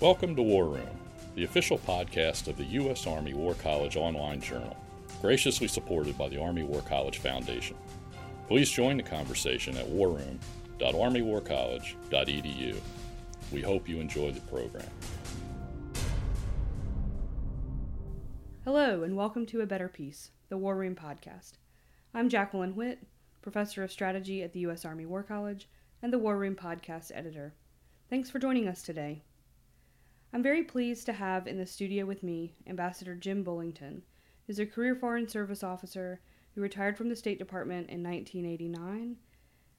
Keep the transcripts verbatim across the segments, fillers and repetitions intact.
Welcome to War Room, the official podcast of the U S. Army War College online journal, graciously supported by the Army War College Foundation. Please join the conversation at war room dot army war college dot e d u. We hope you enjoy the program. Hello, and welcome to A Better Peace, the War Room podcast. I'm Jacqueline Witt, Professor of Strategy at the U S. Army War College and the War Room podcast editor. Thanks for joining us today. I'm very pleased to have in the studio with me Ambassador Jim Bullington, who's a career Foreign Service officer who retired from the State Department in nineteen eighty-nine,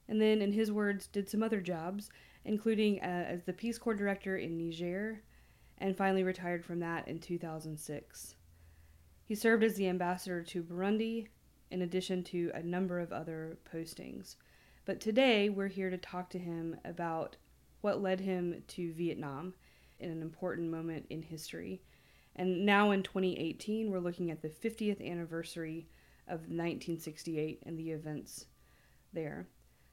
and then, in his words, did some other jobs, including uh, as the Peace Corps Director in Niger, and finally retired from that in two thousand six. He served as the ambassador to Burundi, in addition to a number of other postings. But today, we're here to talk to him about what led him to Vietnam in an important moment in history. And now in twenty eighteen, we're looking at the fiftieth anniversary of nineteen sixty-eight and the events there.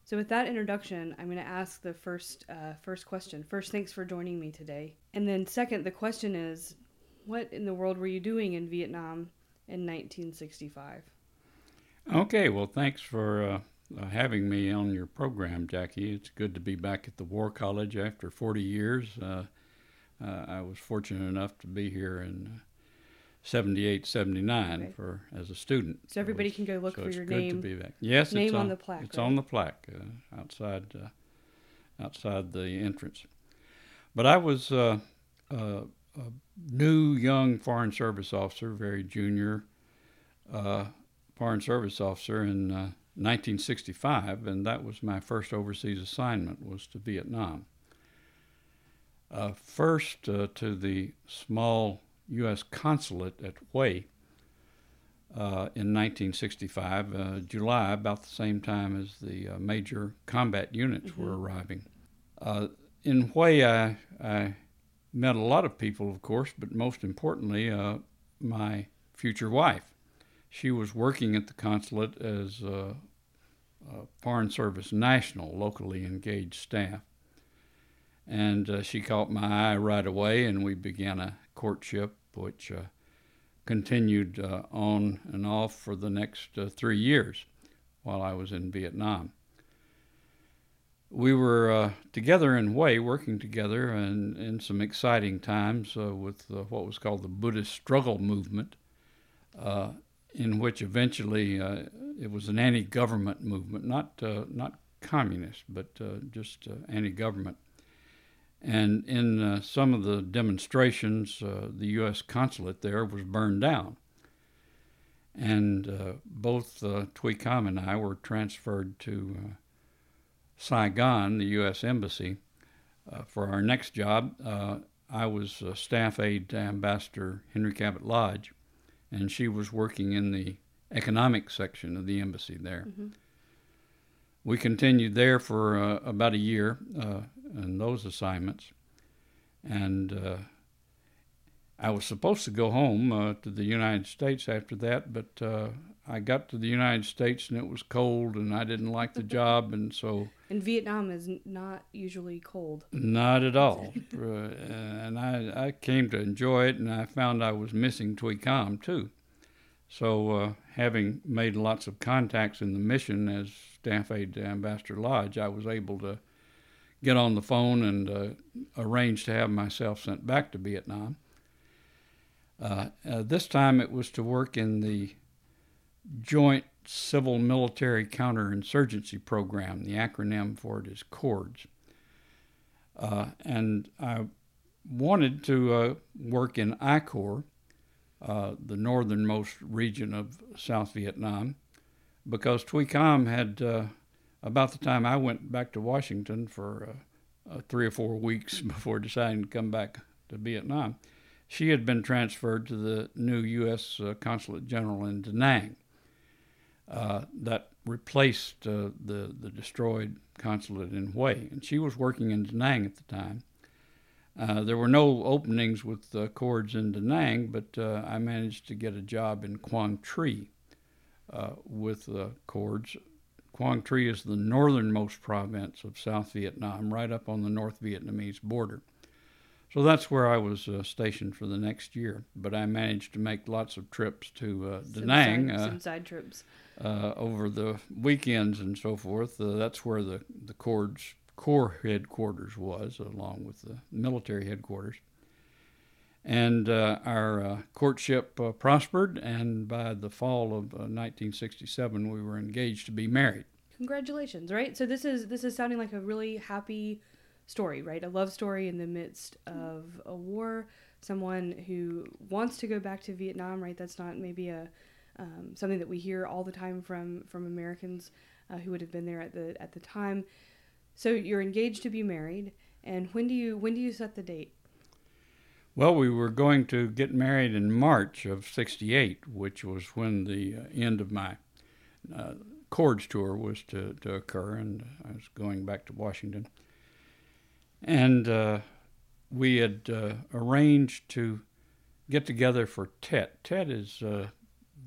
So with that introduction, I'm going to ask the first uh, first question. First, thanks for joining me today. And then second, the question is, what in the world were you doing in Vietnam in nineteen sixty-five? Okay, well, thanks for uh, uh, having me on your program, Jackie. It's good to be back at the War College after forty years. Uh, uh, I was fortunate enough to be here in seventy-eight, seventy-nine okay. for as a student. So, so everybody can go look so for your name. It's good to be back. Yes, name it's on, on the plaque. It's right? on the plaque uh, outside, uh, outside the entrance. But I was uh, uh, a new young Foreign Service officer, very junior. Uh, Foreign Service officer in uh, nineteen sixty-five, and that was my first overseas assignment, was to Vietnam. Uh, first uh, to the small U S consulate at Hue uh, in nineteen sixty-five, uh, July, about the same time as the uh, major combat units mm-hmm. were arriving. Uh, in Hue, I, I met a lot of people, of course, but most importantly, uh, my future wife. She was working at the consulate as a, a Foreign Service national, locally engaged staff. And uh, she caught my eye right away, and we began a courtship, which uh, continued uh, on and off for the next uh, three years while I was in Vietnam. We were uh, together in Hue, working together and in some exciting times uh, with uh, what was called the Buddhist struggle movement, uh, in which eventually uh, it was an anti-government movement, not uh, not communist, but uh, just uh, anti-government. And in uh, some of the demonstrations, uh, the U S consulate there was burned down. And uh, both uh, Thuy Kham and I were transferred to uh, Saigon, the U S Embassy, uh, for our next job. Uh, I was a staff aide to Ambassador Henry Cabot Lodge, and she was working in the economic section of the embassy there. Mm-hmm. We continued there for uh, about a year uh, in those assignments. And uh, I was supposed to go home uh, to the United States after that, but uh, I got to the United States and it was cold and I didn't like the job, and so... And Vietnam is not usually cold. Not at all. uh, and I, I came to enjoy it, and I found I was missing Thuy Kham too. So uh, having made lots of contacts in the mission as staff aide to Ambassador Lodge, I was able to get on the phone and uh, arrange to have myself sent back to Vietnam. Uh, uh, this time it was to work in the Joint Civil Military Counterinsurgency Program. The acronym for it is CORDS. Uh, and I wanted to uh, work in I Corps, uh, the northernmost region of South Vietnam, because Thuy Kham had, uh, about the time I went back to Washington for uh, uh, three or four weeks before deciding to come back to Vietnam, she had been transferred to the new U S Uh, Consulate General in Da Nang. Uh, that replaced uh, the, the destroyed consulate in Hue. And she was working in Da Nang at the time. Uh, there were no openings with uh, CORDS in Da Nang, but uh, I managed to get a job in Quang Tri uh, with uh, CORDS. Quang Tri is the northernmost province of South Vietnam, right up on the North Vietnamese border. So that's where I was uh, stationed for the next year. But I managed to make lots of trips to uh, Da Nang. Some, uh, some side trips. Uh, over the weekends and so forth. Uh, that's where the, the CORDS Corps headquarters was, along with the military headquarters. And uh, our uh, courtship uh, prospered, and by the fall of uh, nineteen sixty-seven, we were engaged to be married. Congratulations, right? So this is this is sounding like a really happy story, right? A love story in the midst of a war. Someone who wants to go back to Vietnam, right? That's not maybe a um, something that we hear all the time from from Americans uh, who would have been there at the at the time. So you're engaged to be married, and when do you when do you set the date? Well, we were going to get married in March of sixty-eight, which was when the end of my uh, CORDS tour was to, to occur, and I was going back to Washington. And uh, we had uh, arranged to get together for Tet. Tet is uh,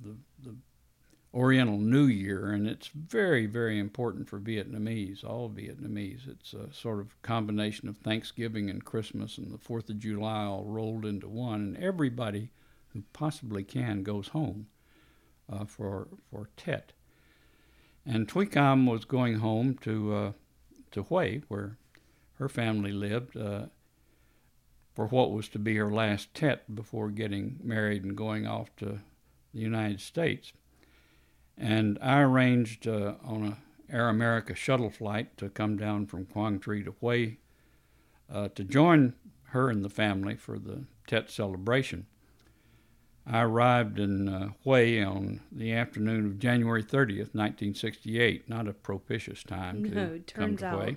the, the Oriental New Year, and it's very, very important for Vietnamese, all Vietnamese. It's a sort of combination of Thanksgiving and Christmas and the Fourth of July all rolled into one, and everybody who possibly can goes home uh, for for Tet. And Thuy Kham was going home to uh, to Hue, where her family lived, uh, for what was to be her last Tet before getting married and going off to the United States. And I arranged uh, on an Air America shuttle flight to come down from Quang Tri to Hue uh, to join her and the family for the Tet celebration. I arrived in uh, Hue on the afternoon of January thirtieth, nineteen sixty-eight, not a propitious time to come to Hue. No, it turns out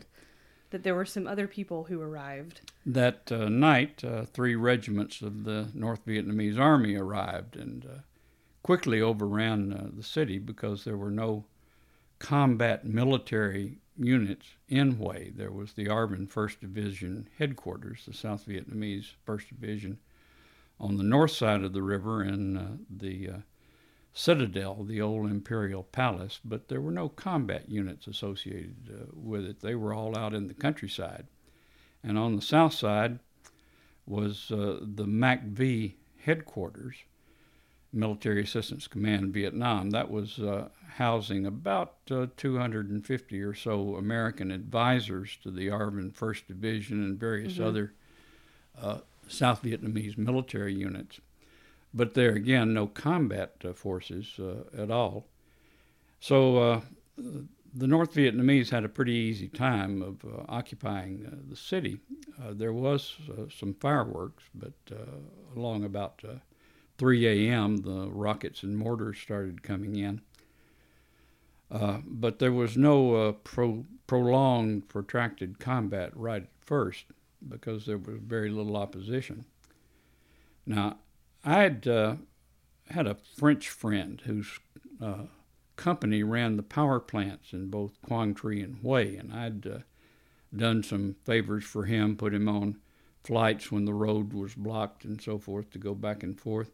that there were some other people who arrived. That uh, night, uh, three regiments of the North Vietnamese Army arrived, and Uh, quickly overran uh, the city because there were no combat military units in Hue. There was the A R V N first Division headquarters, the South Vietnamese first Division, on the north side of the river in uh, the uh, citadel, the old imperial palace, but there were no combat units associated uh, with it. They were all out in the countryside. And on the south side was uh, the M A C V headquarters, Military Assistance Command Vietnam. That was uh, housing about uh, two hundred fifty or so American advisors to the A R V N first Division and various mm-hmm. other uh, South Vietnamese military units. But there again, no combat uh, forces uh, at all. So uh, the North Vietnamese had a pretty easy time of uh, occupying uh, the city. Uh, there was uh, some fireworks, but uh, along about uh, three a.m., the rockets and mortars started coming in. Uh, but there was no uh, pro- prolonged, protracted combat right at first because there was very little opposition. Now, I'd uh, had a French friend whose uh, company ran the power plants in both Quang Tri and Hue, and I'd uh, done some favors for him, put him on flights when the road was blocked and so forth to go back and forth.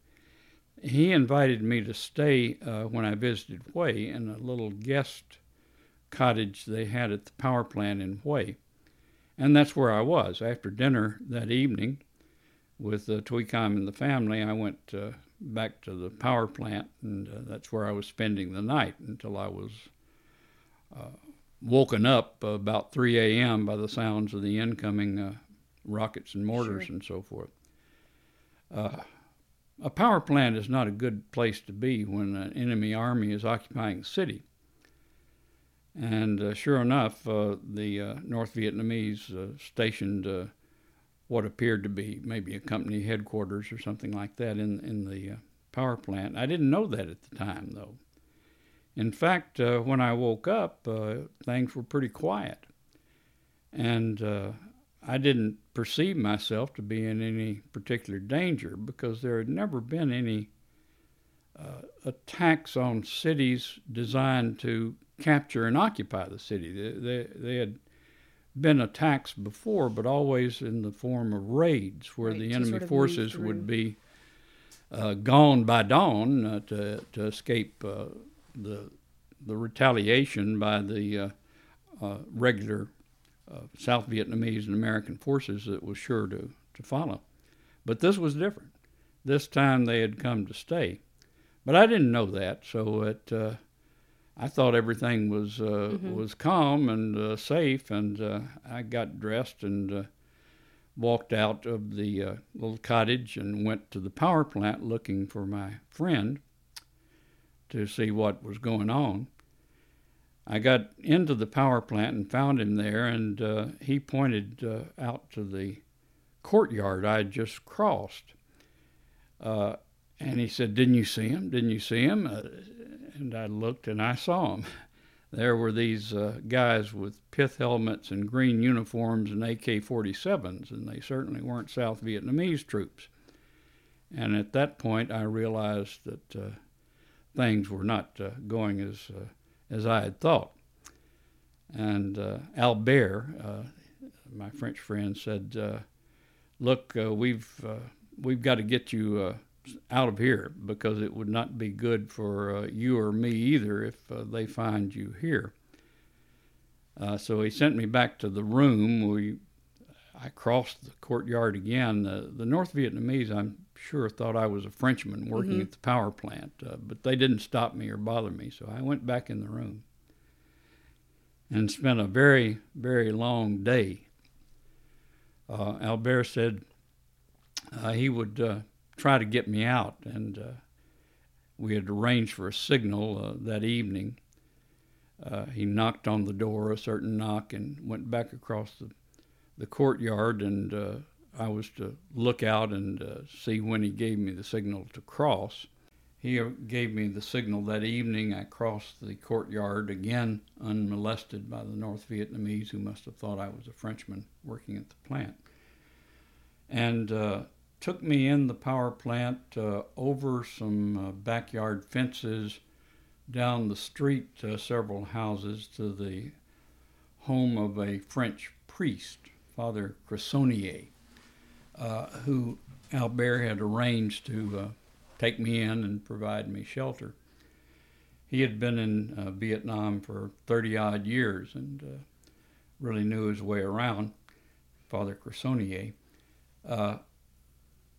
He invited me to stay uh, when I visited Hue in a little guest cottage they had at the power plant in Hue. And that's where I was. After dinner that evening with uh, Thuy Kham and the family, I went uh, back to the power plant, and uh, that's where I was spending the night until I was uh, woken up about three a.m. by the sounds of the incoming uh, rockets and mortars sure. and so forth. Uh, A power plant is not a good place to be when an enemy army is occupying a city. And uh, sure enough, uh, the uh, North Vietnamese uh, stationed uh, what appeared to be maybe a company headquarters or something like that in, in the uh, power plant. I didn't know that at the time, though. In fact, uh, when I woke up, uh, things were pretty quiet. And Uh, I didn't perceive myself to be in any particular danger because there had never been any uh, attacks on cities designed to capture and occupy the city. They, they, they had been attacks before, but always in the form of raids where right, the enemy sort of forces would be uh, gone by dawn uh, to, to escape uh, the, the retaliation by the uh, uh, regular uh, South Vietnamese and American forces that was sure to, to follow. But this was different. This time they had come to stay. But I didn't know that, so it, uh, I thought everything was uh, mm-hmm. was calm and uh, safe, and uh, I got dressed and uh, walked out of the uh, little cottage and went to the power plant looking for my friend to see what was going on. I got into the power plant and found him there, and uh, he pointed uh, out to the courtyard I had just crossed. Uh, and he said, "Didn't you see him? Didn't you see him?" Uh, and I looked, and I saw him. There were these uh, guys with pith helmets and green uniforms and A K forty-sevens, and they certainly weren't South Vietnamese troops. And at that point, I realized that uh, things were not uh, going as... Uh, as I had thought. And uh, Albert, uh, my French friend, said, uh, look, uh, we've uh, we've got to get you uh, out of here, because it would not be good for uh, you or me either if uh, they find you here. Uh, so he sent me back to the room. We, I crossed the courtyard again. Uh, the North Vietnamese, I'm sure, thought I was a Frenchman working mm-hmm. at the power plant, uh, but they didn't stop me or bother me, so I went back in the room and spent a very, very long day. Uh, Albert said uh, he would uh, try to get me out, and uh, we had arranged for a signal uh, that evening. Uh, he knocked on the door, a certain knock, and went back across the the courtyard, and uh, I was to look out and uh, see when he gave me the signal to cross. He gave me the signal that evening. I crossed the courtyard again, unmolested by the North Vietnamese, who must have thought I was a Frenchman working at the plant, and uh, took me in the power plant, uh, over some uh, backyard fences, down the street, uh, several houses, to the home of a French priest, Father Cressonnier, uh, who Albert had arranged to uh, take me in and provide me shelter. He had been in uh, Vietnam for thirty-odd years and uh, really knew his way around, Father Cressonnier. Uh,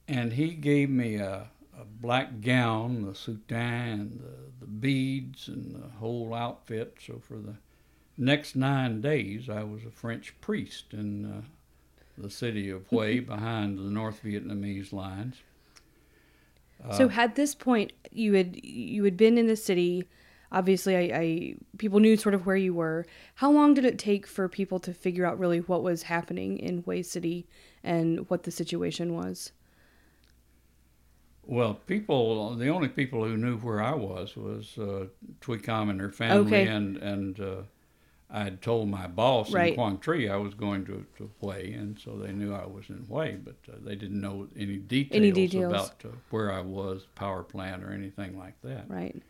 and he gave me a, a black gown, the soutane, and the, the beads, and the whole outfit. So for the next nine days, I was a French priest in uh, the city of Hue behind the North Vietnamese lines. Uh, so, at this point, you had you had been in the city. Obviously, I, I people knew sort of where you were. How long did it take for people to figure out really what was happening in Hue City and what the situation was? Well, people, the only people who knew where I was was uh, Thuy Kham and her family, okay. and and. Uh, I had told my boss right. in Quang Tri I was going to, to Hue, and so they knew I was in Hue, but uh, they didn't know any details, any details. about uh, where I was, power plant, or anything like that. Right.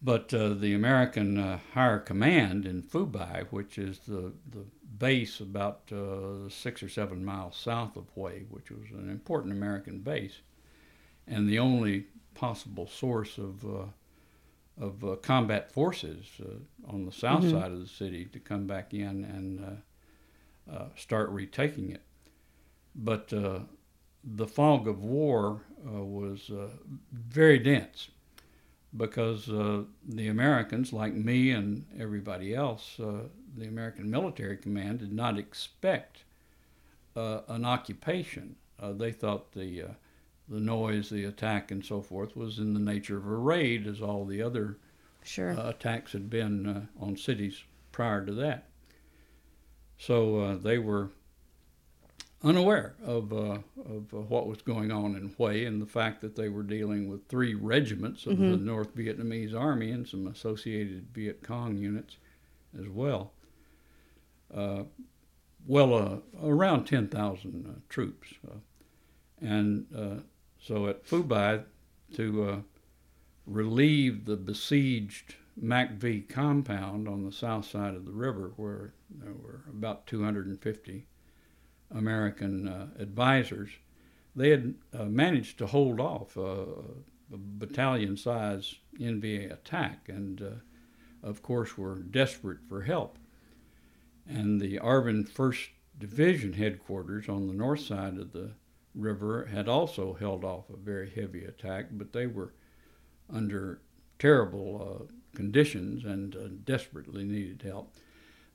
But uh, the American uh, Higher Command in Phu Bai, which is the, the base about uh, six or seven miles south of Hue, which was an important American base, and the only possible source of... Uh, of uh, combat forces uh, on the south mm-hmm. side of the city to come back in and uh, uh, start retaking it. But uh, the fog of war uh, was uh, very dense, because uh, the Americans, like me and everybody else, uh, the American military command did not expect uh, an occupation. Uh, they thought the... Uh, The noise, the attack, and so forth was in the nature of a raid, as all the other sure. uh, attacks had been uh, on cities prior to that. So uh, they were unaware of uh, of uh, what was going on in Hue, and the fact that they were dealing with three regiments of mm-hmm. the North Vietnamese Army and some associated Viet Cong units as well. Uh, well, uh, around ten thousand uh, troops. Uh, and uh, So at Phu Bai, to uh, relieve the besieged M A C V compound on the south side of the river, where there were about two hundred fifty American uh, advisors, they had uh, managed to hold off uh, a battalion-sized N V A attack, and uh, of course were desperate for help. And the A R V N First Division headquarters on the north side of the river had also held off a very heavy attack, but they were under terrible uh, conditions and uh, desperately needed help.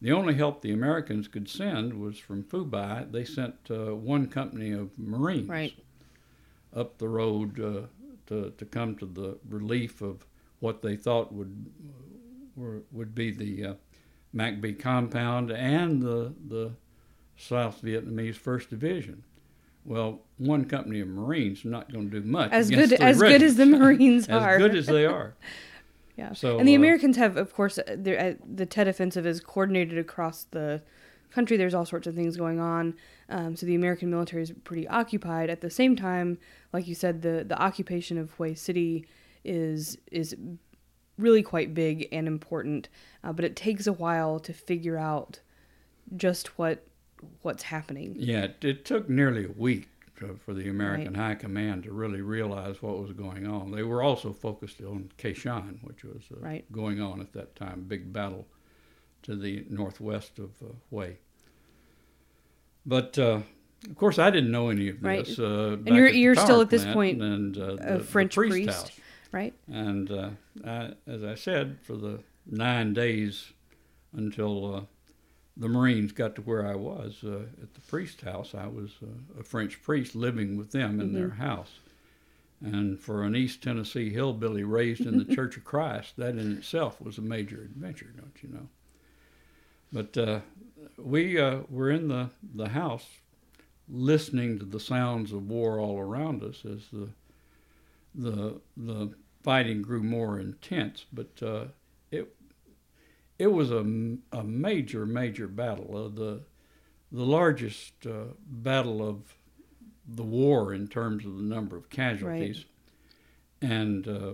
The only help the Americans could send was from Phu Bai. They sent uh, one company of Marines right. up the road uh, to to come to the relief of what they thought would were, would be the uh, M A C V compound and the the South Vietnamese First Division. Well, one company of Marines not going to do much. As good the as good as the Marines as are, as good as they are. Yeah. So, and the uh, Americans have, of course, the, the Tet offensive is coordinated across the country. There's all sorts of things going on. Um, so the American military is pretty occupied. At the same time, like you said, the, the occupation of Hue City is is really quite big and important. Uh, but it takes a while to figure out just what what's happening. Yeah, it, it took nearly a week to, for the American right. High Command to really realize what was going on. They were also focused on Khe Sanh, which was uh, right. going on at that time, big battle to the northwest of uh, Hue. But, uh, of course, I didn't know any of this. Right. Uh, and you're, you're still at this point and, uh, the, a French priest, priest house. Right? And uh, I, as I said, for the nine days until... Uh, the Marines got to where I was uh, at the priest house. I was uh, a French priest living with them in mm-hmm. their house. And for an East Tennessee hillbilly raised in the Church of Christ, that in itself was a major adventure, don't you know? But uh, we uh, were in the, the house listening to the sounds of war all around us as the the the fighting grew more intense. But uh, it It was a, a major, major battle, uh, the the largest uh, battle of the war in terms of the number of casualties. Right. And uh,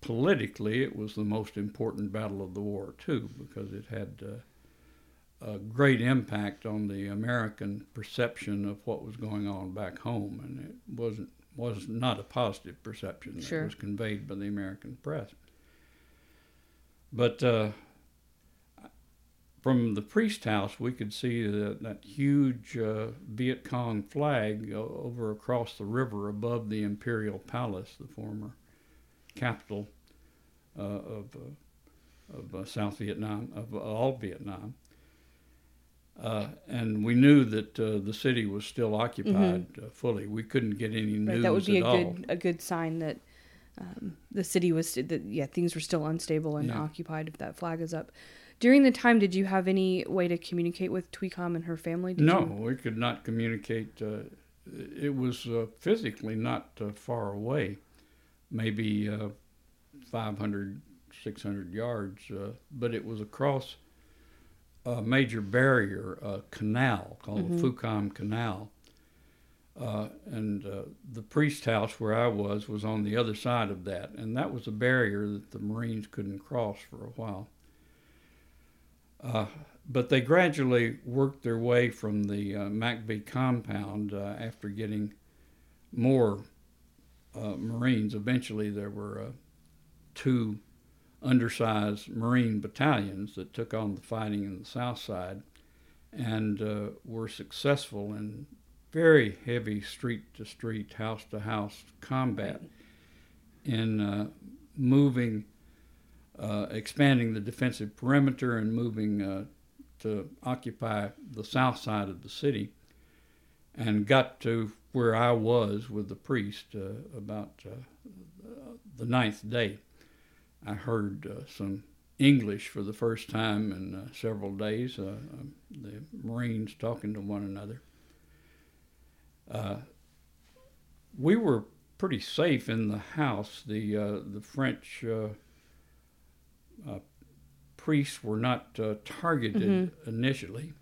politically, it was the most important battle of the war, too, because it had uh, a great impact on the American perception of what was going on back home. And it wasn't was not a positive perception sure. that was conveyed by the American press. But... Uh, From the priest house, we could see the, that huge uh, Viet Cong flag over across the river above the Imperial Palace, the former capital uh, of, uh, of uh, South Vietnam, of uh, all Vietnam. Uh, and we knew that uh, the city was still occupied mm-hmm. uh, fully. We couldn't get any news at all. That would be a good, a good sign that... Um, the city was, the, yeah, things were still unstable and yeah. occupied if that flag is up. During the time, did you have any way to communicate with Thuy Kham and her family? Did no, you... we could not communicate. Uh, it was uh, physically not uh, far away, maybe uh, five hundred, six hundred yards, uh, but it was across a major barrier, a canal called mm-hmm. the Phu Cam Canal. Uh, and uh, the priest house where I was was on the other side of that, and that was a barrier that the Marines couldn't cross for a while. Uh, but they gradually worked their way from the uh, M A C V compound uh, after getting more uh, Marines. Eventually there were uh, two undersized Marine battalions that took on the fighting in the south side and uh, were successful in very heavy street-to-street, house-to-house combat in uh, moving, uh, expanding the defensive perimeter and moving uh, to occupy the south side of the city, and got to where I was with the priest uh, about uh, the ninth day. I heard uh, some English for the first time in uh, several days, uh, the Marines talking to one another. Uh, we were pretty safe in the house. The uh, the French uh, uh, priests were not uh, targeted mm-hmm. initially,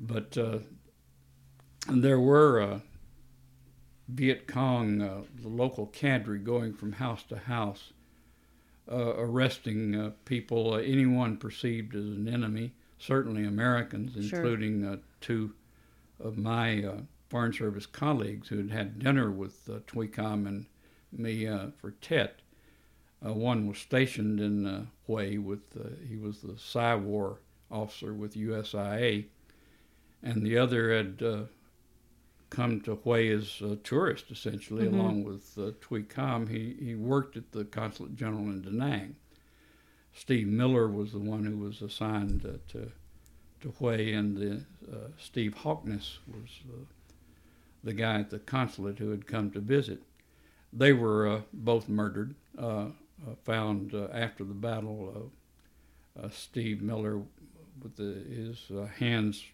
but uh, there were uh, Viet Cong, uh, the local cadre, going from house to house, uh, arresting uh, people, uh, anyone perceived as an enemy, certainly Americans, sure. including uh, two of my... Uh, Foreign Service colleagues who had had dinner with uh, Thuy Kham and me uh, for Tet. Uh, one was stationed in uh, Hue with, uh, he was the Psy War officer with U S I A, and the other had uh, come to Hue as a tourist, essentially, mm-hmm. along with uh, Thuy Kham. He, he worked at the Consulate General in Da Nang. Steve Miller was the one who was assigned uh, to to Hue, and the, uh, Steve Haukness was uh, the guy at the consulate who had come to visit. They were uh, both murdered, uh, uh, found uh, after the battle. Uh, uh, Steve Miller with the, his uh, hands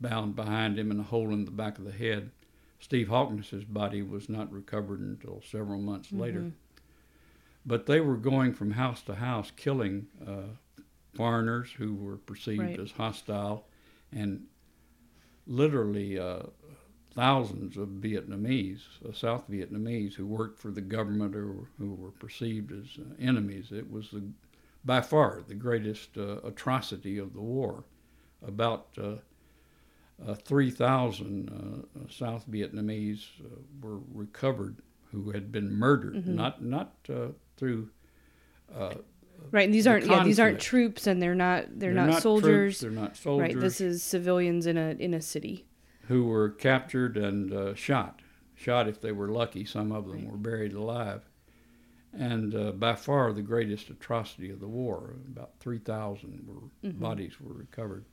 bound behind him and a hole in the back of the head. Steve Haukness's body was not recovered until several months mm-hmm. later. But they were going from house to house killing uh, foreigners who were perceived right. as hostile, and literally uh, thousands of Vietnamese, uh, South Vietnamese, who worked for the government or who were perceived as uh, enemies. It was the, by far the greatest uh, atrocity of the war. About uh, uh, three thousand uh, South Vietnamese uh, were recovered who had been murdered, mm-hmm. not not uh, through. Uh, right, and these the aren't yeah, these aren't troops, and they're not they're, they're not, not soldiers. Troops, they're not soldiers. Right, this is civilians in a in a city. Who were captured and uh, shot, shot if they were lucky. Some of them right. were buried alive, and uh, by far the greatest atrocity of the war. About three thousand were mm-hmm. bodies were recovered,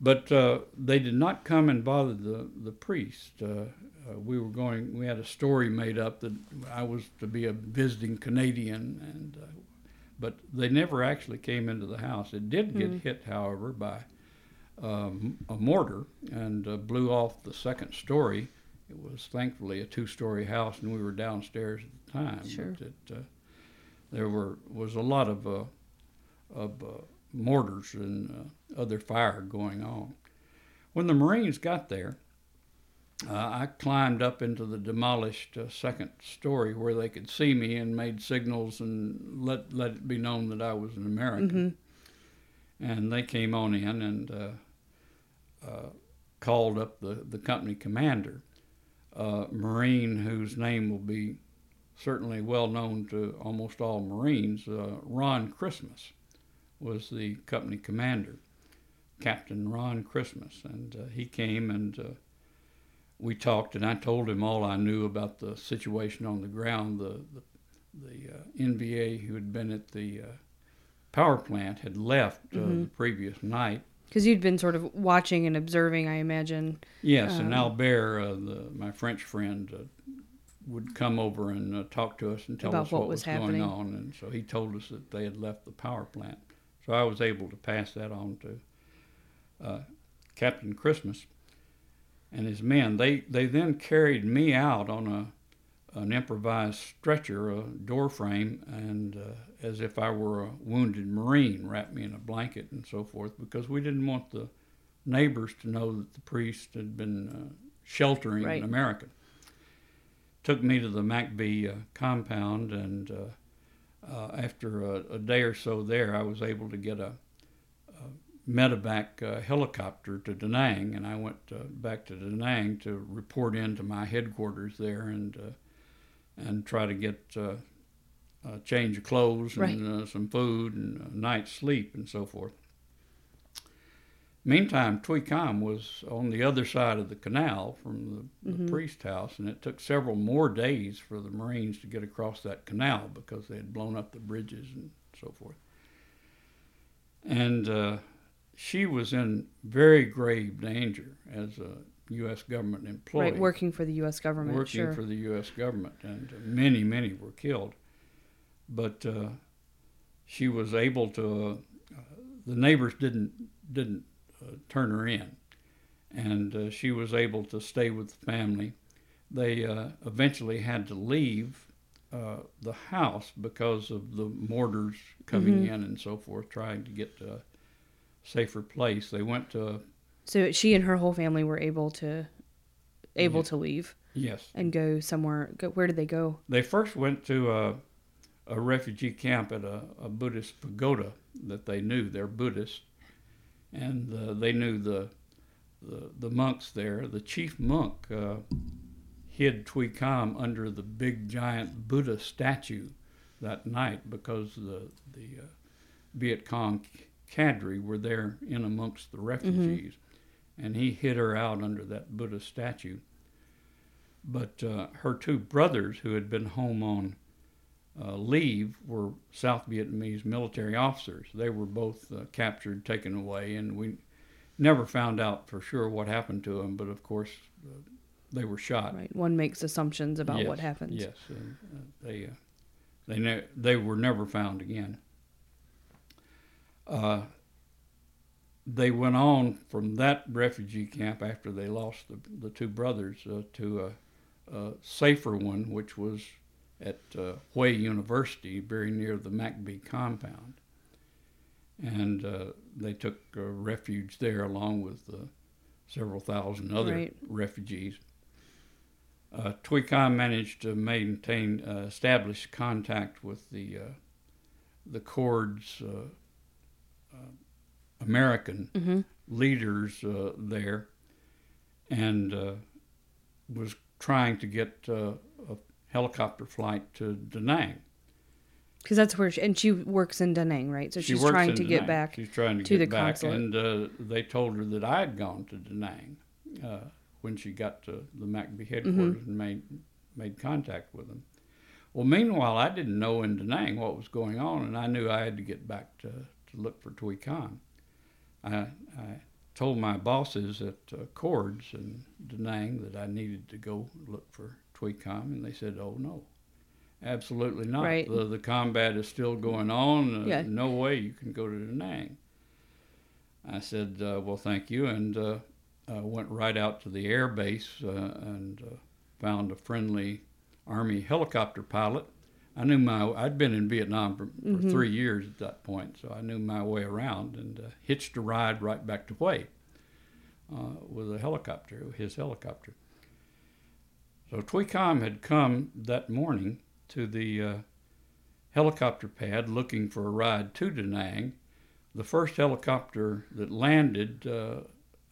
but uh, they did not come and bother the the priest. Uh, Uh, we were going, we had a story made up that I was to be a visiting Canadian, and uh, but they never actually came into the house. It did get mm. hit, however, by um, a mortar and uh, blew off the second story. It was thankfully a two-story house, and we were downstairs at the time. Sure. But it, uh, there were was a lot of, uh, of uh, mortars and uh, other fire going on. When the Marines got there, Uh, I climbed up into the demolished uh, second story where they could see me and made signals and let let it be known that I was an American. Mm-hmm. And they came on in and uh, uh, called up the, the company commander, uh, Marine whose name will be certainly well known to almost all Marines. Uh, Ron Christmas was the company commander, Captain Ron Christmas, and uh, he came and... Uh, We talked, and I told him all I knew about the situation on the ground. The the, the uh, N V A who had been at the uh, power plant had left uh, mm-hmm. the previous night. Because you'd been sort of watching and observing, I imagine. Yes, um, and Albert, uh, the, my French friend, uh, would come over and uh, talk to us and tell us what, what was, was going on. And so he told us that they had left the power plant. So I was able to pass that on to uh, Captain Christmas and his men. They they then carried me out on a an improvised stretcher, a door frame, and uh, as if I were a wounded Marine, wrapped me in a blanket and so forth, because we didn't want the neighbors to know that the priest had been uh, sheltering right. an American. Took me to the M A C V uh, compound, and uh, uh, after a, a day or so there, I was able to get a medevac uh, helicopter to Da Nang, and I went uh, back to Da Nang to report into my headquarters there and uh, and try to get uh, a change of clothes and right. uh, some food and a night's sleep and so forth. Meantime, Thuy Kham was on the other side of the canal from the, mm-hmm. the priest house, and it took several more days for the Marines to get across that canal because they had blown up the bridges and so forth. And uh, she was in very grave danger as a U S government employee. Right, working for the U S government, Working sure. for the U S government, and many, many were killed. But uh, she was able to, uh, the neighbors didn't, didn't uh, turn her in, and uh, she was able to stay with the family. They uh, eventually had to leave uh, the house because of the mortars coming mm-hmm. in and so forth, trying to get to safer place. They went to... So she and her whole family were able to able yeah. to leave? Yes. And go somewhere. Go, where did they go? They first went to a, a refugee camp at a, a Buddhist pagoda that they knew. They're Buddhist. And uh, they knew the, the the monks there. The chief monk uh, hid Thuy Kham under the big giant Buddha statue that night because the, the uh, Viet Cong cadre were there in amongst the refugees, mm-hmm. and he hid her out under that Buddha statue. But uh, her two brothers, who had been home on uh, leave, were South Vietnamese military officers. They were both uh, captured, taken away, and we never found out for sure what happened to them, but of course uh, they were shot. Right. One makes assumptions about yes, what happens. Yes, and, uh, they, uh, they, ne- they were never found again. Uh, they went on from that refugee camp after they lost the, the two brothers uh, to a, a safer one, which was at uh, Hue University, very near the M A C V compound. And uh, they took uh, refuge there along with uh, several thousand other right. refugees. Uh, Thuy Kham managed to maintain uh, established contact with the uh, the CORDS uh, uh, American mm-hmm. leaders uh, there, and uh, was trying to get uh, a helicopter flight to Da Nang. Because that's where she, and she works in Da Nang, right? So she she's, trying to, she's trying to get back to the back, consulate. And uh, they told her that I had gone to Da Nang uh, when she got to the M A C V headquarters mm-hmm. and made made contact with them. Well, meanwhile, I didn't know in Da Nang what was going on, and I knew I had to get back to, to look for Thuy Kham. I, I told my bosses at uh, CORDS in Da Nang that I needed to go look for Thuy Kham, and they said, oh, no. Absolutely not. Right. The, the combat is still going on. Uh, yeah. No way you can go to Da Nang. I said, uh, well, thank you, and uh, I went right out to the air base uh, and uh, found a friendly Army helicopter pilot. I knew my. I'd been in Vietnam for, for mm-hmm. three years at that point, so I knew my way around and uh, hitched a ride right back to Hue uh, with a helicopter, his helicopter. So Thuy Kham had come that morning to the uh, helicopter pad looking for a ride to Da Nang. The first helicopter that landed, uh,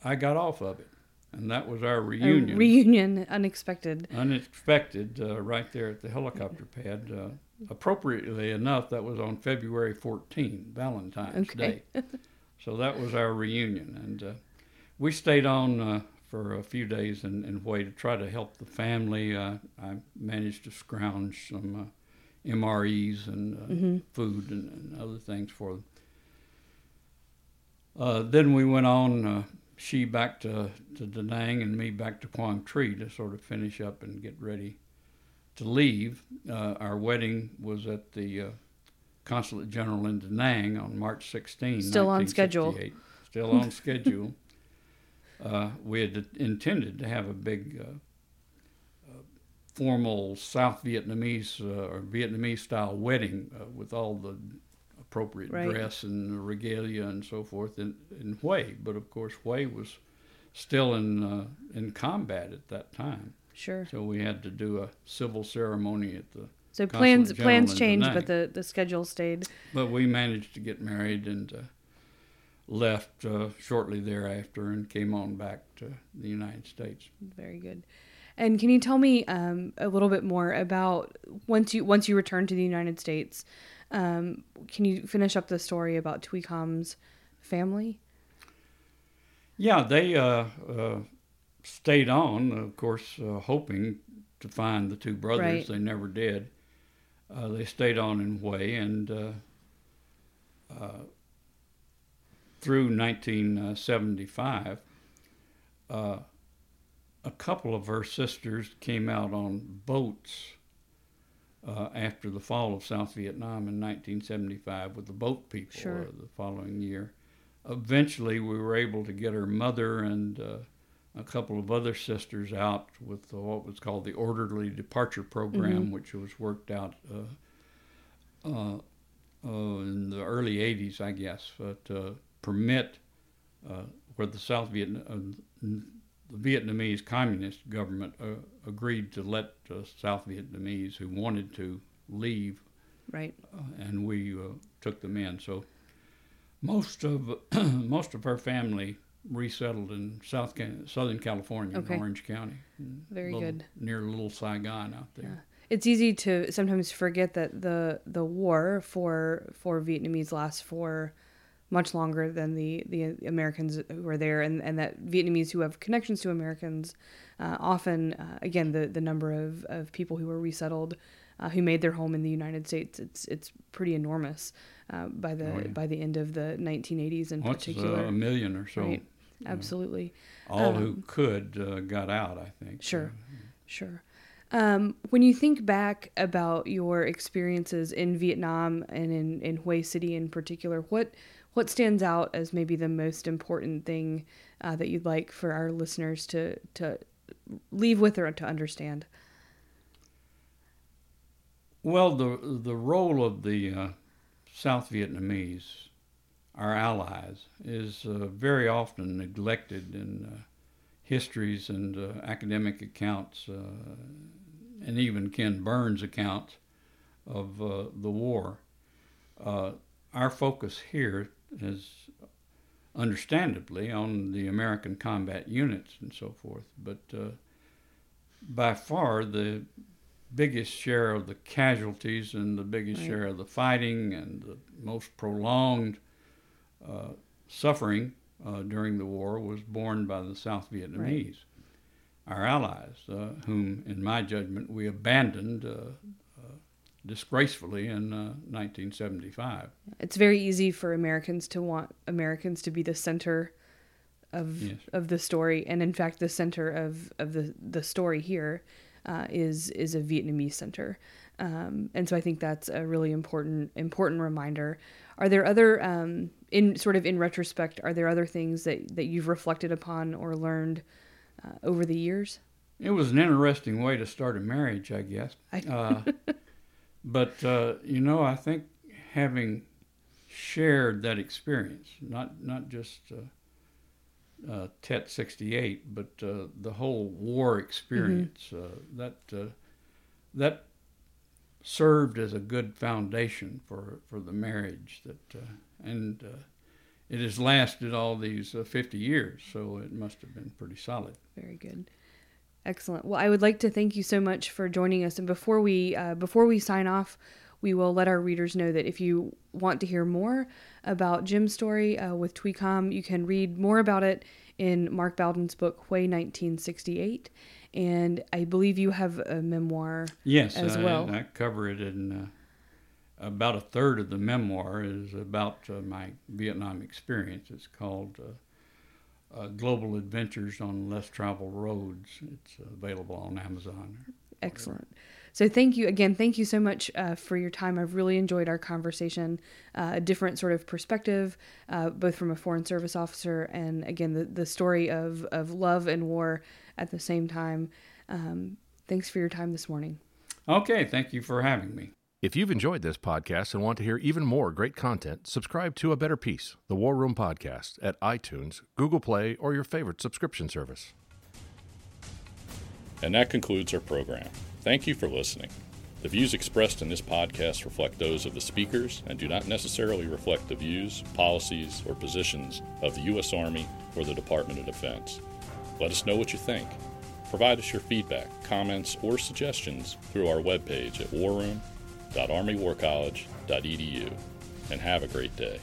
I got off of it, and that was our reunion. A reunion, unexpected. Unexpected, uh, right there at the helicopter pad. Uh, appropriately enough, that was on February fourteenth, Valentine's okay. Day. So that was our reunion, and uh, we stayed on uh, for a few days in, in Hue to try to help the family. Uh, I managed to scrounge some uh, M R Es and uh, mm-hmm. food and, and other things for them. Uh, then we went on, uh, she back to, to Da Nang and me back to Quang Tri to sort of finish up and get ready to leave. Uh, our wedding was at the uh, Consulate General in Da Nang on March sixteenth, Still on schedule. Still on schedule. Uh, we had intended to have a big uh, uh, formal South Vietnamese uh, or Vietnamese-style wedding uh, with all the appropriate right. dress and regalia and so forth in, in Hue. But, of course, Hue was still in uh, in combat at that time. Sure. So we had to do a civil ceremony at the So plans plans changed, but the, the schedule stayed. But we managed to get married and Uh, left uh, shortly thereafter and came on back to the United States. Very good. And can you tell me um, a little bit more about once you once you returned to the United States, um, can you finish up the story about Thuy Kham's family? Yeah, they uh, uh, stayed on, of course, uh, hoping to find the two brothers. Right. They never did. Uh, they stayed on in Hue and Uh, uh, through nineteen seventy-five, uh, a couple of her sisters came out on boats uh, after the fall of South Vietnam in nineteen seventy-five with the boat people sure. the following year. Eventually, we were able to get her mother and uh, a couple of other sisters out with the, what was called the Orderly Departure Program, mm-hmm. which was worked out uh, uh, uh, in the early eighties, I guess, but uh, permit uh, where the South Vietnam, uh, the Vietnamese Communist government uh, agreed to let uh, South Vietnamese who wanted to leave, right? Uh, and we uh, took them in. So most of most of her family resettled in South Can- Southern California, okay. in Orange County, very little, good near Little Saigon out there. Yeah. It's easy to sometimes forget that the the war for for Vietnamese lasts for much longer than the, the Americans who are there, and, and that Vietnamese who have connections to Americans, uh, often, uh, again, the, the number of, of people who were resettled, uh, who made their home in the United States, it's it's pretty enormous uh, by the oh, yeah. by the end of the nineteen eighties in What's particular. Uh, a million or so. Right. Absolutely. Uh, all um, who could uh, got out, I think. Sure, yeah. sure. Um, when you think back about your experiences in Vietnam and in, in Hue City in particular, what what stands out as maybe the most important thing uh, that you'd like for our listeners to, to leave with or to understand? Well, the the role of the uh, South Vietnamese, our allies, is uh, very often neglected in uh, histories and uh, academic accounts, uh, and even Ken Burns' accounts of uh, the war. Uh, our focus here is understandably on the American combat units and so forth, but uh, by far the biggest share of the casualties and the biggest right. share of the fighting and the most prolonged Uh, suffering uh, during the war was borne by the South Vietnamese, right. our allies, uh, whom, in my judgment, we abandoned uh, uh, disgracefully in uh, nineteen seventy-five. It's very easy for Americans to want Americans to be the center of yes. of the story, and in fact, the center of, of the, the story here uh, is is a Vietnamese center. Um, and so I think that's a really important, important reminder. Are there other, um, in sort of in retrospect, are there other things that, that you've reflected upon or learned uh, over the years? It was an interesting way to start a marriage, I guess. I... uh, but, uh, you know, I think having shared that experience, not, not just uh, uh, Tet sixty-eight, but uh, the whole war experience, mm-hmm. uh, that, uh, that, served as a good foundation for, for the marriage that, uh, and uh, it has lasted all these uh, fifty years, so it must have been pretty solid. Very good. Excellent. Well, I would like to thank you so much for joining us, and before we uh, before we sign off, we will let our readers know that if you want to hear more about Jim's story uh, with Thuy Kham, you can read more about it in Mark Bowden's book, Hue nineteen sixty-eight. And I believe you have a memoir yes, as well. Yes, I, I cover it in uh, about a third of the memoir is about uh, my Vietnam experience. It's called uh, uh, Global Adventures on Less Traveled Roads. It's available on Amazon. Excellent. So thank you again. Thank you so much uh, for your time. I've really enjoyed our conversation, uh, a different sort of perspective, uh, both from a Foreign Service officer and, again, the, the story of, of love and war at the same time. Um, thanks for your time this morning. Okay, thank you for having me. If you've enjoyed this podcast and want to hear even more great content, subscribe to A Better Peace, the War Room podcast, at iTunes, Google Play, or your favorite subscription service. And that concludes our program. Thank you for listening. The views expressed in this podcast reflect those of the speakers and do not necessarily reflect the views, policies, or positions of the U S Army or the Department of Defense. Let us know what you think. Provide us your feedback, comments, or suggestions through our webpage at warroom dot army war college dot e d u. And have a great day.